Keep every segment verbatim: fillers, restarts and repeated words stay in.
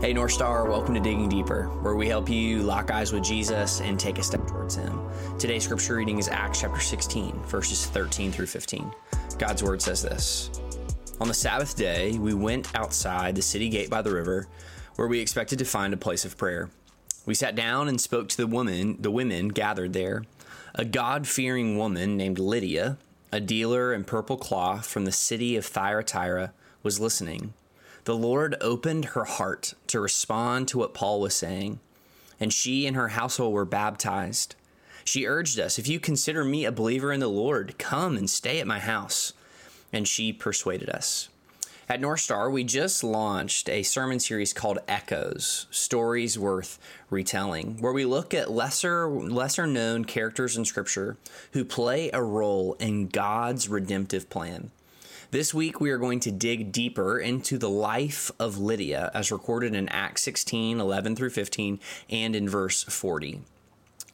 Hey, North Star, welcome to Digging Deeper, where we help you lock eyes with Jesus and take a step towards him. Today's scripture reading is Acts chapter sixteen, verses thirteen through fifteen. God's word says this: On the Sabbath day, we went outside the city gate by the river, where we expected to find a place of prayer. We sat down and spoke to the woman, the women gathered there. A God-fearing woman named Lydia, a dealer in purple cloth from the city of Thyatira, was listening. The Lord opened her heart to respond to what Paul was saying, and she and her household were baptized. She urged us, "If you consider me a believer in the Lord, come and stay at my house." And she persuaded us. At North Star, we just launched a sermon series called Echoes, Stories Worth Retelling, where we look at lesser lesser known characters in Scripture who play a role in God's redemptive plan. This week, we are going to dig deeper into the life of Lydia as recorded in Acts sixteen, eleven through fifteen, and in verse forty.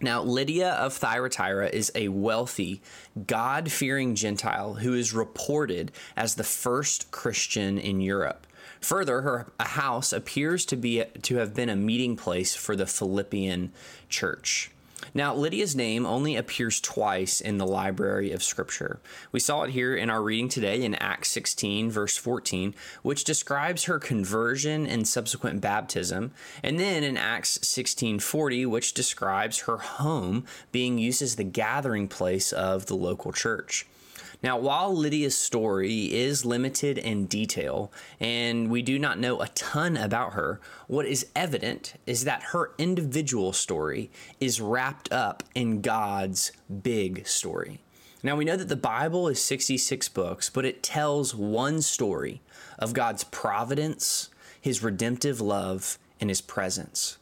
Now, Lydia of Thyatira is a wealthy, God-fearing Gentile who is reported as the first Christian in Europe. Further, her house appears to be to have been a meeting place for the Philippian church. Now, Lydia's name only appears twice in the library of Scripture. We saw it here in our reading today in Acts sixteen, verse fourteen, which describes her conversion and subsequent baptism, and then in Acts sixteen forty, which describes her home being used as the gathering place of the local church. Now, while Lydia's story is limited in detail, and we do not know a ton about her, what is evident is that her individual story is wrapped up in God's big story. Now, we know that the Bible is sixty-six books, but it tells one story of God's providence, his redemptive love, and his presence.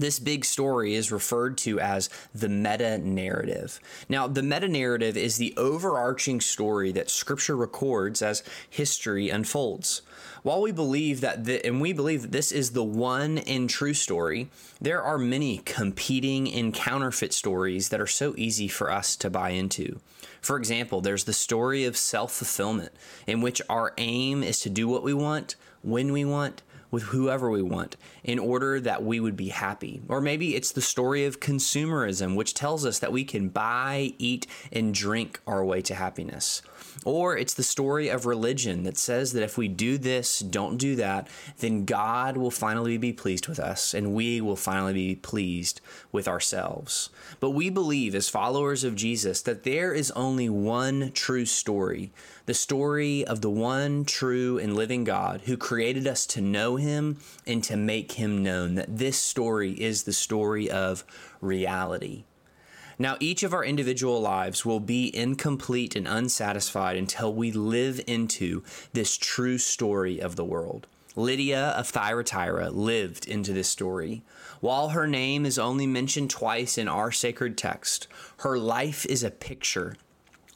This big story is referred to as the meta-narrative. Now, the meta-narrative is the overarching story that Scripture records as history unfolds. While we believe that, the, and we believe that this is the one and true story, there are many competing and counterfeit stories that are so easy for us to buy into. For example, there's the story of self-fulfillment, in which our aim is to do what we want, when we want, with whoever we want, in order that we would be happy. Or maybe it's the story of consumerism, which tells us that we can buy, eat, and drink our way to happiness. Or it's the story of religion that says that if we do this, don't do that, then God will finally be pleased with us, and we will finally be pleased with ourselves. But we believe, as followers of Jesus, that there is only one true story, the story of the one true and living God who created us to know him and to make him known, that this story is the story of reality. Now, each of our individual lives will be incomplete and unsatisfied until we live into this true story of the world. Lydia of Thyatira lived into this story. While her name is only mentioned twice in our sacred text, her life is a picture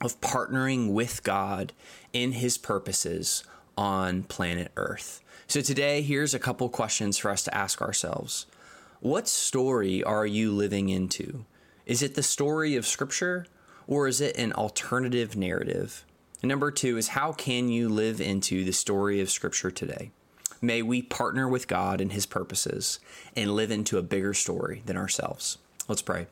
of partnering with God in his purposes on planet Earth. So today, here's a couple questions for us to ask ourselves. What story are you living into? Is it the story of Scripture, or is it an alternative narrative? And number two is, how can you live into the story of Scripture today? May we partner with God and his purposes and live into a bigger story than ourselves. Let's pray.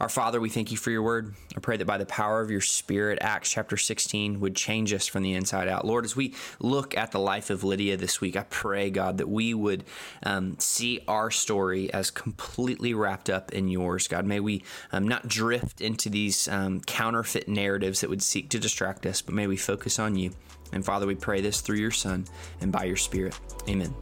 Our Father, we thank you for your word. I pray that by the power of your Spirit, Acts chapter sixteen would change us from the inside out. Lord, as we look at the life of Lydia this week, I pray, God, that we would um, see our story as completely wrapped up in yours. God, may we um, not drift into these um, counterfeit narratives that would seek to distract us, but may we focus on you. And Father, we pray this through your Son and by your Spirit. Amen.